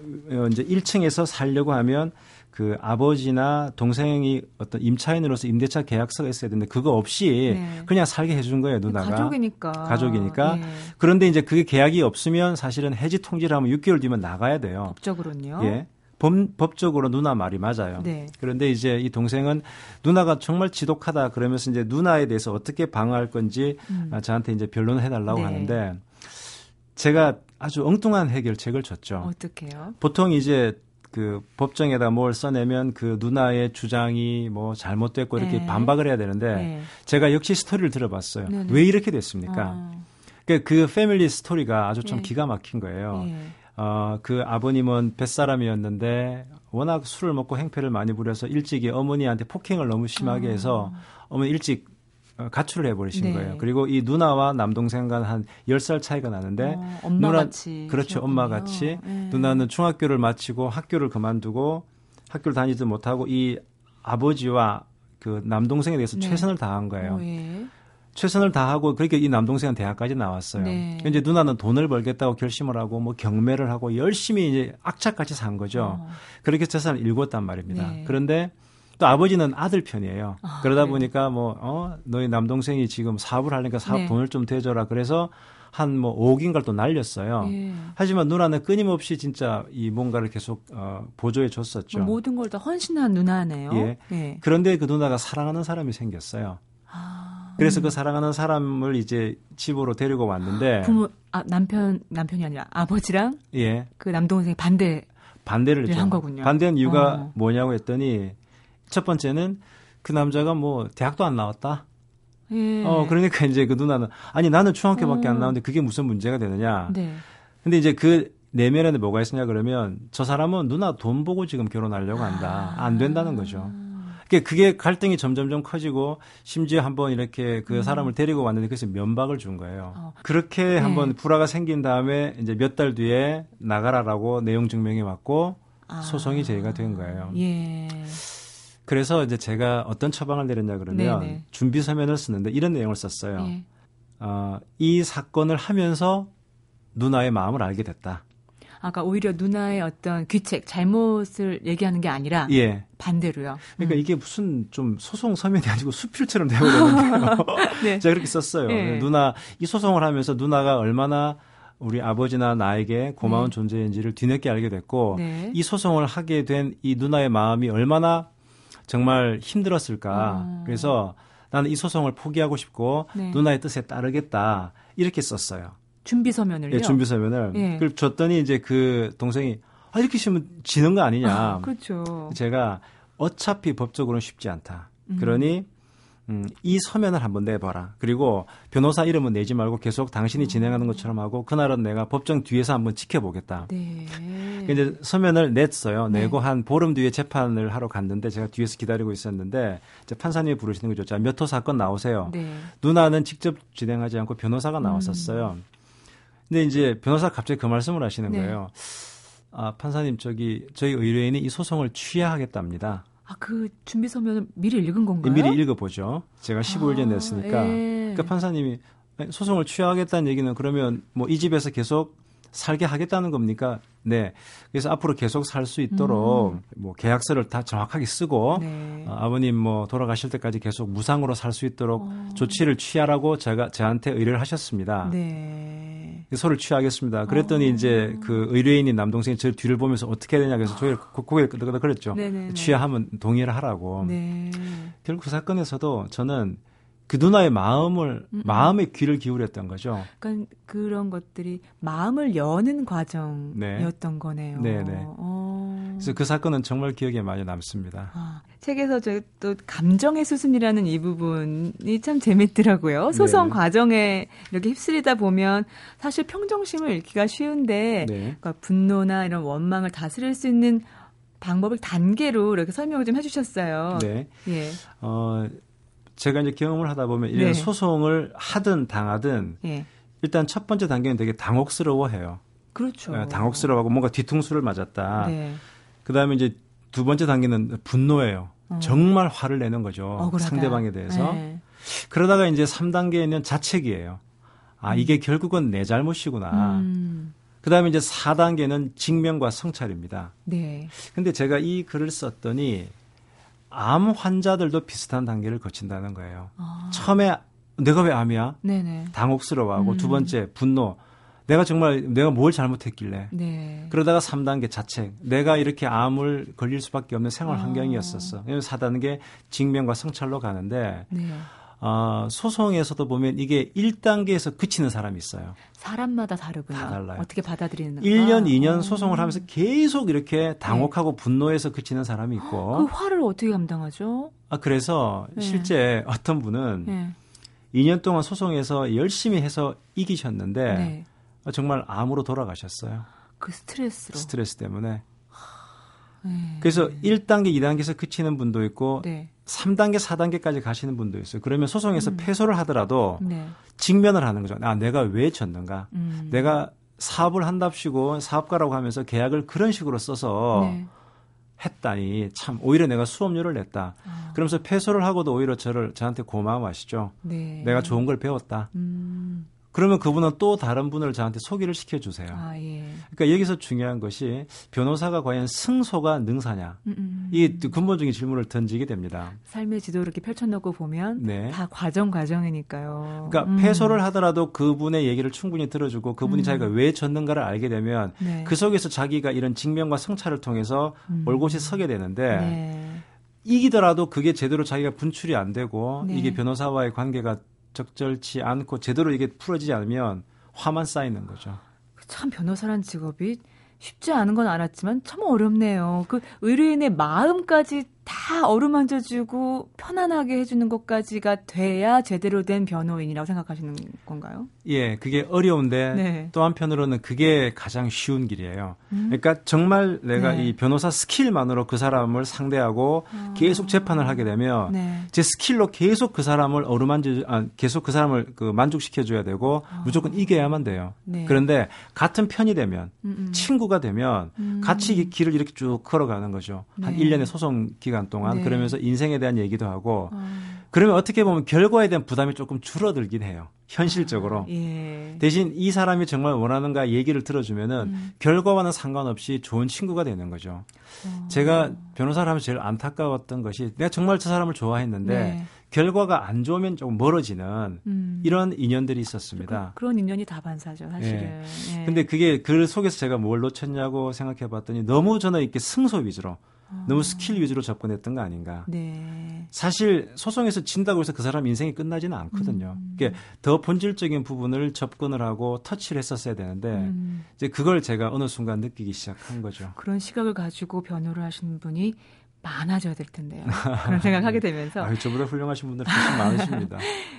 이제 1층에서 살려고 하면 그 아버지나 동생이 어떤 임차인으로서 임대차 계약서가 있어야 되는데 그거 없이 네. 그냥 살게 해준 거예요, 누나가. 가족이니까. 예. 그런데 이제 그게 계약이 없으면 사실은 해지 통지를 하면 6개월 뒤면 나가야 돼요. 법적으로는요. 예. 법적으로 누나 말이 맞아요. 네. 그런데 이제 이 동생은 누나가 정말 지독하다 그러면서 이제 누나에 대해서 어떻게 방어할 건지 저한테 이제 변론을 해달라고 네. 하는데 제가 아주 엉뚱한 해결책을 줬죠. 어떻게요? 보통 이제 그 법정에다 뭘 써내면 그 누나의 주장이 뭐 잘못됐고 이렇게 네. 반박을 해야 되는데 네. 제가 역시 스토리를 들어봤어요. 네네. 왜 이렇게 됐습니까? 그러니까 그 패밀리 스토리가 아주 좀 네. 기가 막힌 거예요. 네. 그 아버님은 뱃사람이었는데 워낙 술을 먹고 행패를 많이 부려서 일찍이 어머니한테 폭행을 너무 심하게 해서 어머니 일찍 가출을 해버리신 네. 거예요. 그리고 이 누나와 남동생 간 한 10살 차이가 나는데 엄마같이. 그렇죠. 엄마같이. 네. 누나는 중학교를 마치고 학교를 그만두고 학교를 다니지도 못하고 이 아버지와 그 남동생에 대해서 네. 최선을 다한 거예요. 네. 최선을 다하고 그렇게 이 남동생은 대학까지 나왔어요. 네. 이제 누나는 돈을 벌겠다고 결심을 하고 뭐 경매를 하고 열심히 이제 악착같이 산 거죠. 그렇게 재산을 일궜단 말입니다. 네. 그런데 또 아버지는 아들 편이에요. 그러다 네. 보니까 뭐 너희 남동생이 지금 사업을 하려니까 사업 네. 돈을 좀 대줘라. 그래서 한 뭐 5억인가를 또 날렸어요. 예. 하지만 누나는 끊임없이 진짜 이 뭔가를 계속 보조해 줬었죠. 모든 걸 다 헌신한 누나네요. 예. 예. 그런데 그 누나가 사랑하는 사람이 생겼어요. 그래서 그 사랑하는 사람을 이제 집으로 데리고 왔는데 남편이 아니라 아버지랑 예. 그 남동생이 반대를 한 거군요. 반대한 이유가 뭐냐고 했더니 첫 번째는 그 남자가 뭐 대학도 안 나왔다. 예. 그러니까 이제 그 누나는 아니 나는 중학교밖에 안 나왔는데 그게 무슨 문제가 되느냐. 네. 근데 이제 그 내면에 뭐가 있었냐 그러면 저 사람은 누나 돈 보고 지금 결혼하려고 한다. 안 된다는 거죠. 그게 갈등이 점점점 커지고 심지어 한번 이렇게 그 사람을 데리고 왔는데 그래서 면박을 준 거예요. 그렇게 네. 한번 불화가 생긴 다음에 이제 몇 달 뒤에 나가라라고 내용 증명이 왔고 소송이 제기가 된 거예요. 예. 그래서 이제 제가 어떤 처방을 내렸냐 그러면 네네. 준비 서면을 쓰는데 이런 내용을 썼어요. 예. 이 사건을 하면서 누나의 마음을 알게 됐다. 아까 오히려 누나의 어떤 귀책, 잘못을 얘기하는 게 아니라 예. 반대로요. 그러니까 이게 무슨 좀 소송 서면이 아니고 수필처럼 되어버렸는데요. 네. 제가 그렇게 썼어요. 네. 누나 이 소송을 하면서 누나가 얼마나 우리 아버지나 나에게 고마운 네. 존재인지를 뒤늦게 알게 됐고 네. 이 소송을 하게 된 이 누나의 마음이 얼마나 정말 힘들었을까. 그래서 나는 이 소송을 포기하고 싶고 네. 누나의 뜻에 따르겠다 이렇게 썼어요. 준비 서면을요. 예, 준비 서면을. 예. 그걸 줬더니 이제 그 동생이 아, 이렇게 치면 지는 거 아니냐. 아, 그렇죠. 제가 어차피 법적으로는 쉽지 않다. 그러니 이 서면을 한번 내봐라. 그리고 변호사 이름은 내지 말고 계속 당신이 진행하는 것처럼 하고 그날은 내가 법정 뒤에서 한번 지켜보겠다. 네. 이제 서면을 냈어요. 네. 내고 한 보름 뒤에 재판을 하러 갔는데 제가 뒤에서 기다리고 있었는데 이제 판사님이 부르시는 거죠. 자, 몇 호 사건 나오세요. 네. 누나는 직접 진행하지 않고 변호사가 나왔었어요. 근데 이제 변호사가 갑자기 그 말씀을 하시는 거예요. 네. 아, 판사님, 저희 의뢰인이 이 소송을 취하하겠답니다. 아, 그 준비 서면을 미리 읽은 건가요? 네, 미리 읽어보죠. 제가 15일 전에 냈으니까. 그 판사님이 소송을 취하하겠다는 얘기는 그러면 뭐 이 집에서 계속 살게 하겠다는 겁니까? 네. 그래서 앞으로 계속 살 수 있도록 뭐 계약서를 다 정확하게 쓰고 네. 아버님 뭐 돌아가실 때까지 계속 무상으로 살 수 있도록 조치를 취하라고 저한테 의뢰를 하셨습니다. 네. 서로 취하겠습니다. 그랬더니 이제 그 의뢰인이 남동생이 저 뒤를 보면서 어떻게 해야 되냐 그래서 저희를 고개를 끄덕끄덕 그랬죠. 네네네. 취하하면 동의를 하라고. 네. 결국 그 사건에서도 저는 그 누나의 마음에 귀를 기울였던 거죠. 그러니까 그런 것들이 마음을 여는 과정이었던 네. 거네요. 네네. 그래서 그 사건은 정말 기억에 많이 남습니다. 아, 책에서 저희 또 감정의 수순이라는 이 부분이 참 재밌더라고요. 소송 네. 과정에 이렇게 휩쓸이다 보면 사실 평정심을 잃기가 쉬운데 네. 그러니까 분노나 이런 원망을 다스릴 수 있는 방법을 단계로 이렇게 설명을 좀 해주셨어요. 네. 예. 제가 이제 경험을 하다 보면 이런 네. 소송을 하든 당하든 네. 일단 첫 번째 단계는 되게 당혹스러워해요. 그렇죠. 당혹스러워하고 뭔가 뒤통수를 맞았다. 네. 그다음에 이제 두 번째 단계는 분노예요. 정말 화를 내는 거죠. 상대방에 대해서. 네. 그러다가 이제 3단계는 자책이에요. 아, 이게 결국은 내 잘못이구나. 그다음에 이제 4단계는 직면과 성찰입니다. 네. 근데 제가 이 글을 썼더니 암 환자들도 비슷한 단계를 거친다는 거예요. 아. 처음에 내가 왜 암이야? 네네. 당혹스러워하고 두 번째 분노. 내가 뭘 잘못했길래. 네. 그러다가 3단계 자책. 내가 이렇게 암을 걸릴 수밖에 없는 생활 환경이었었어. 4단계 직면과 성찰로 가는데 네. 소송에서도 보면 이게 1단계에서 그치는 사람이 있어요. 사람마다 다르군요. 다 달라요. 어떻게 받아들이는가. 1년, 2년 소송을 하면서 계속 이렇게 당혹하고 네. 분노해서 그치는 사람이 있고. 그 화를 어떻게 감당하죠? 아, 그래서 네. 실제 어떤 분은 네. 2년 동안 소송에서 열심히 해서 이기셨는데 네. 정말 암으로 돌아가셨어요. 그 스트레스로. 스트레스 때문에. 네. 그래서 1단계, 2단계에서 그치는 분도 있고 네. 3단계, 4단계까지 가시는 분도 있어요. 그러면 소송에서 패소를 하더라도 네. 직면을 하는 거죠. 아, 내가 왜 졌는가? 내가 사업을 한답시고 사업가라고 하면서 계약을 그런 식으로 써서 네. 했다니 참 오히려 내가 수업료를 냈다. 그러면서 패소를 하고도 오히려 저한테 고마워하시죠. 네. 내가 좋은 걸 배웠다. 그러면 그분은 또 다른 분을 저한테 소개를 시켜주세요. 아, 예. 그러니까 여기서 중요한 것이 변호사가 과연 승소가 능사냐. 이 근본적인 질문을 던지게 됩니다. 삶의 지도를 이렇게 펼쳐놓고 보면 네. 다 과정이니까요. 그러니까 패소를 하더라도 그분의 얘기를 충분히 들어주고 그분이 자기가 왜 졌는가를 알게 되면 네. 그 속에서 자기가 이런 직면과 성찰을 통해서 올곧이 서게 되는데 네. 이기더라도 그게 제대로 자기가 분출이 안 되고 네. 이게 변호사와의 관계가 적절치 않고 제대로 이게 풀어지지 않으면 화만 쌓이는 거죠. 참 변호사란 직업이 쉽지 않은 건 알았지만 참 어렵네요. 그 의뢰인의 마음까지 다 어루만져주고 편안하게 해주는 것까지가 돼야 제대로 된 변호인이라고 생각하시는 건가요? 예, 그게 어려운데 네. 또 한편으로는 그게 가장 쉬운 길이에요. 그러니까 정말 내가 네. 이 변호사 스킬만으로 그 사람을 상대하고 계속 재판을 하게 되면 네. 제 스킬로 계속 그 사람을 계속 그 사람을 그 만족시켜줘야 되고 무조건 이겨야만 돼요. 네. 그런데 같은 편이 되면 친구가 되면 같이 길을 이렇게 쭉 걸어가는 거죠. 네. 한 1년의 소송 기간 동안 네. 그러면서 인생에 대한 얘기도 하고 그러면 어떻게 보면 결과에 대한 부담이 조금 줄어들긴 해요. 현실적으로. 예. 대신 이 사람이 정말 원하는가 얘기를 들어주면은 결과와는 상관없이 좋은 친구가 되는 거죠. 제가 변호사를 하면서 제일 안타까웠던 것이 내가 정말 저 사람을 좋아했는데 네. 결과가 안 좋으면 조금 멀어지는 이런 인연들이 있었습니다. 그런 인연이 다반사죠, 사실은. 예. 예. 근데 그게 글 속에서 제가 뭘 놓쳤냐고 생각해 봤더니 너무 저는 이렇게 승소 위주로 너무 스킬 위주로 접근했던 거 아닌가. 네. 사실 소송에서 진다고 해서 그 사람 인생이 끝나지는 않거든요. 그러니까 더 본질적인 부분을 접근을 하고 터치를 했었어야 되는데 이제 그걸 제가 어느 순간 느끼기 시작한 거죠. 그런 시각을 가지고 변호를 하시는 분이 많아져야 될 텐데요. 그런 생각하게 되면서. 아유, 저보다 훌륭하신 분들 훨씬 많으십니다.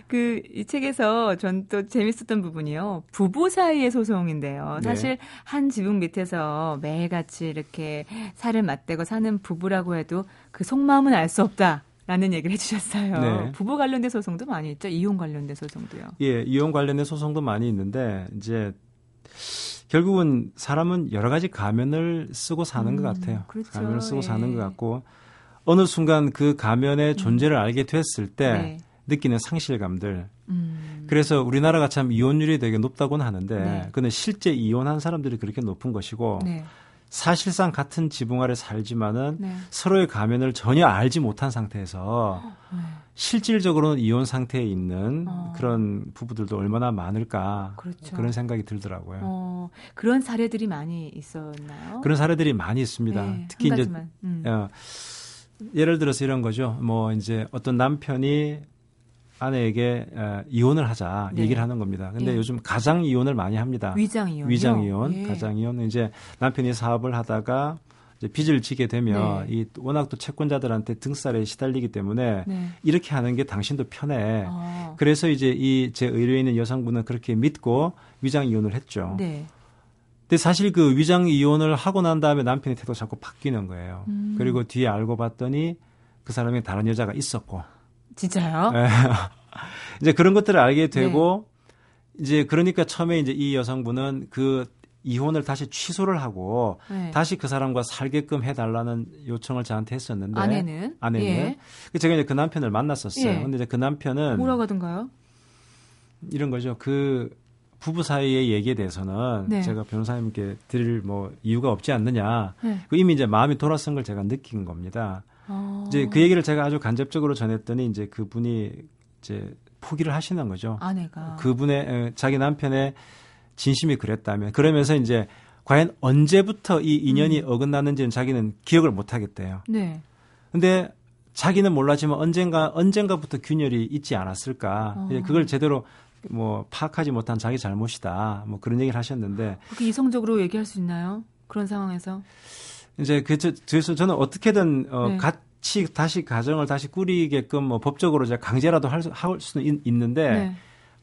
그 이 책에서 전 또 재밌었던 부분이요. 부부 사이의 소송인데요. 사실 네. 한 지붕 밑에서 매일같이 이렇게 살을 맞대고 사는 부부라고 해도 그 속마음은 알 수 없다라는 얘기를 해주셨어요. 네. 부부 관련된 소송도 많이 있죠. 이혼 관련된 소송도요. 예, 이혼 관련된 소송도 많이 있는데 이제. 결국은 사람은 여러 가지 가면을 쓰고 사는 것 같아요. 그렇죠. 가면을 쓰고 예. 사는 것 같고 어느 순간 그 가면의 존재를 알게 됐을 때 네. 느끼는 상실감들. 그래서 우리나라가 참 이혼율이 되게 높다고는 하는데 네. 근데 실제 이혼한 사람들이 그렇게 높은 것이고 네. 사실상 같은 지붕 아래 살지만은 네. 서로의 가면을 전혀 알지 못한 상태에서 네. 실질적으로는 이혼 상태에 있는 그런 부부들도 얼마나 많을까 그렇죠. 그런 생각이 들더라고요. 그런 사례들이 많이 있었나요? 그런 사례들이 많이 있습니다. 네, 특히 이제 예를 들어서 이런 거죠. 뭐 이제 어떤 남편이 아내에게 이혼을 하자 네. 얘기를 하는 겁니다. 근데 예. 요즘 가장 이혼을 많이 합니다. 위장 이혼이요? 위장 이혼, 예. 가장 이혼은 이제 남편이 사업을 하다가 이제 빚을 지게 되면 네. 이 워낙 또 채권자들한테 등살에 시달리기 때문에 네. 이렇게 하는 게 당신도 편해. 그래서 이제 이 제 의뢰에 있는 여성분은 그렇게 믿고 위장 이혼을 했죠. 네. 근데 사실 그 위장 이혼을 하고 난 다음에 남편의 태도가 자꾸 바뀌는 거예요. 그리고 뒤에 알고 봤더니 그 사람이 다른 여자가 있었고. 진짜요? 이제 그런 것들을 알게 되고 네. 이제 그러니까 처음에 이제 이 여성분은 그 이혼을 다시 취소를 하고 네. 다시 그 사람과 살게끔 해달라는 요청을 저한테 했었는데 아내는 예. 제가 이제 그 남편을 만났었어요. 예. 근데 이제 그 남편은 뭐라고 하던가요? 이런 거죠. 그 부부 사이의 얘기에 대해서는 네. 제가 변호사님께 드릴 뭐 이유가 없지 않느냐. 네. 이미 이제 마음이 돌아선 걸 제가 느낀 겁니다. 이제 그 얘기를 제가 아주 간접적으로 전했더니 이제 그분이 이제 포기를 하시는 거죠. 아내가 그분의 자기 남편의 진심이 그랬다면 그러면서 이제 과연 언제부터 이 인연이 어긋났는지는 자기는 기억을 못 하겠대요. 네. 근데 자기는 몰랐지만 언젠가부터 균열이 있지 않았을까. 이제 그걸 제대로 뭐 파악하지 못한 자기 잘못이다. 뭐 그런 얘기를 하셨는데 그렇게 이성적으로 얘기할 수 있나요? 그런 상황에서? 이제 그래서 저는 어떻게든 네. 같이 다시 가정을 다시 꾸리게끔 뭐 법적으로 이제 강제라도 할 수는 있는데. 네.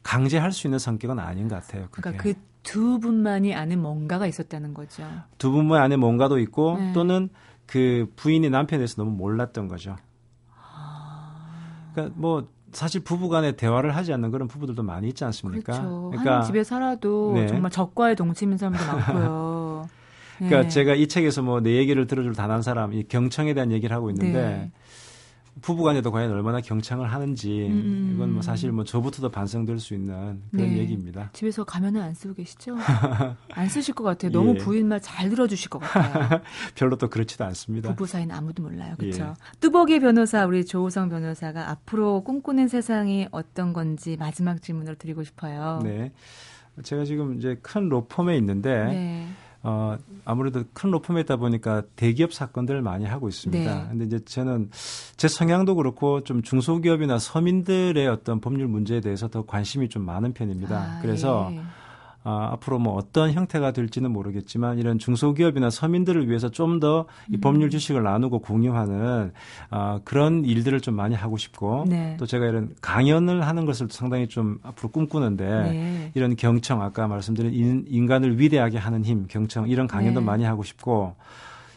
강제할 수 있는 성격은 아닌 것 같아요. 그게. 그러니까 그 두 분만이 아는 뭔가가 있었다는 거죠. 두 분만 안에 뭔가도 있고 네. 또는 그 부인이 남편에 대해서 너무 몰랐던 거죠. 그러니까 뭐 사실 부부간에 대화를 하지 않는 그런 부부들도 많이 있지 않습니까? 그렇죠. 그러니까 한 집에 살아도 네. 정말 적과의 동침인 사람도 많고요. 네. 그러니까 제가 이 책에서 뭐 내 얘기를 들어줄 단한 사람, 이 경청에 대한 얘기를 하고 있는데. 네. 부부간에도 과연 얼마나 경청을 하는지 이건 뭐 사실 뭐 저부터도 반성될 수 있는 그런 네. 얘기입니다. 집에서 가면은 안 쓰고 계시죠? 안 쓰실 것 같아요. 너무 예. 부인 말 잘 들어주실 것 같아요. 별로 또 그렇지도 않습니다. 부부 사이는 아무도 몰라요. 그렇죠? 예. 뚜벅이 변호사 우리 조우성 변호사가 앞으로 꿈꾸는 세상이 어떤 건지 마지막 질문을 드리고 싶어요. 네, 제가 지금 이제 큰 로펌에 있는데 네. 아무래도 큰 로펌에 있다 보니까 대기업 사건들을 많이 하고 있습니다. 그런데 네. 이제 저는 제 성향도 그렇고 좀 중소기업이나 서민들의 어떤 법률 문제에 대해서 더 관심이 좀 많은 편입니다. 그래서 예. 앞으로 뭐 어떤 형태가 될지는 모르겠지만 이런 중소기업이나 서민들을 위해서 좀 더 이 법률 지식을 나누고 공유하는 그런 일들을 좀 많이 하고 싶고 네. 또 제가 이런 강연을 하는 것을 상당히 좀 앞으로 꿈꾸는데 네. 이런 경청 아까 말씀드린 인간을 위대하게 하는 힘 경청 이런 강연도 네. 많이 하고 싶고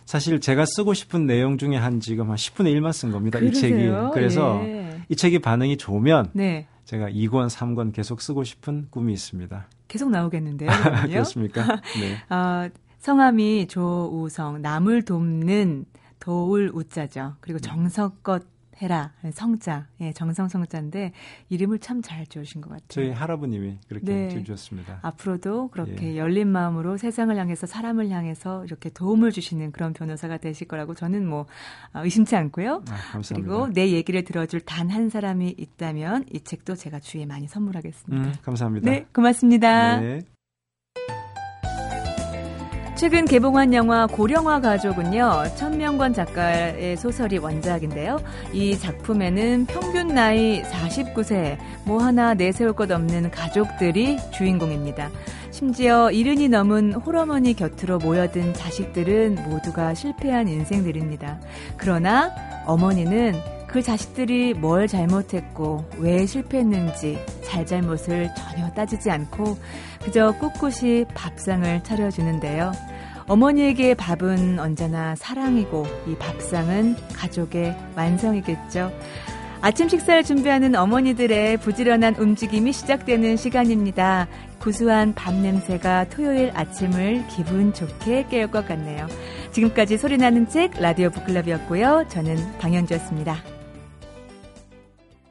사실 제가 쓰고 싶은 내용 중에 지금 한 10분의 1만 쓴 겁니다. 그러세요? 이 책이. 그래서 예. 이 책이 반응이 좋으면 네. 제가 2권, 3권 계속 쓰고 싶은 꿈이 있습니다. 계속 나오겠는데요. 그렇습니까? 네. 성함이 조우성, 남을 돕는 도울 우자죠. 그리고 정성껏 해라, 성자, 예, 정성 성자인데 이름을 참 잘 지으신 것 같아요. 저희 할아버님이 그렇게 지어주셨습니다. 네. 앞으로도 그렇게 예. 열린 마음으로 세상을 향해서 사람을 향해서 이렇게 도움을 주시는 그런 변호사가 되실 거라고 저는 뭐 의심치 않고요. 감사합니다. 그리고 내 얘기를 들어줄 단 한 사람이 있다면 이 책도 제가 주위에 많이 선물하겠습니다. 감사합니다. 네, 고맙습니다. 네. 최근 개봉한 영화 고령화 가족은요, 천명관 작가의 소설이 원작인데요. 이 작품에는 평균 나이 49세, 뭐 하나 내세울 것 없는 가족들이 주인공입니다. 심지어 70이 넘은 홀어머니 곁으로 모여든 자식들은 모두가 실패한 인생들입니다. 그러나 어머니는 그 자식들이 뭘 잘못했고 왜 실패했는지 잘잘못을 전혀 따지지 않고 그저 꿋꿋이 밥상을 차려주는데요. 어머니에게 밥은 언제나 사랑이고 이 밥상은 가족의 완성이겠죠. 아침 식사를 준비하는 어머니들의 부지런한 움직임이 시작되는 시간입니다. 구수한 밥 냄새가 토요일 아침을 기분 좋게 깨울 것 같네요. 지금까지 소리나는 책 라디오 북클럽이었고요. 저는 방현주였습니다.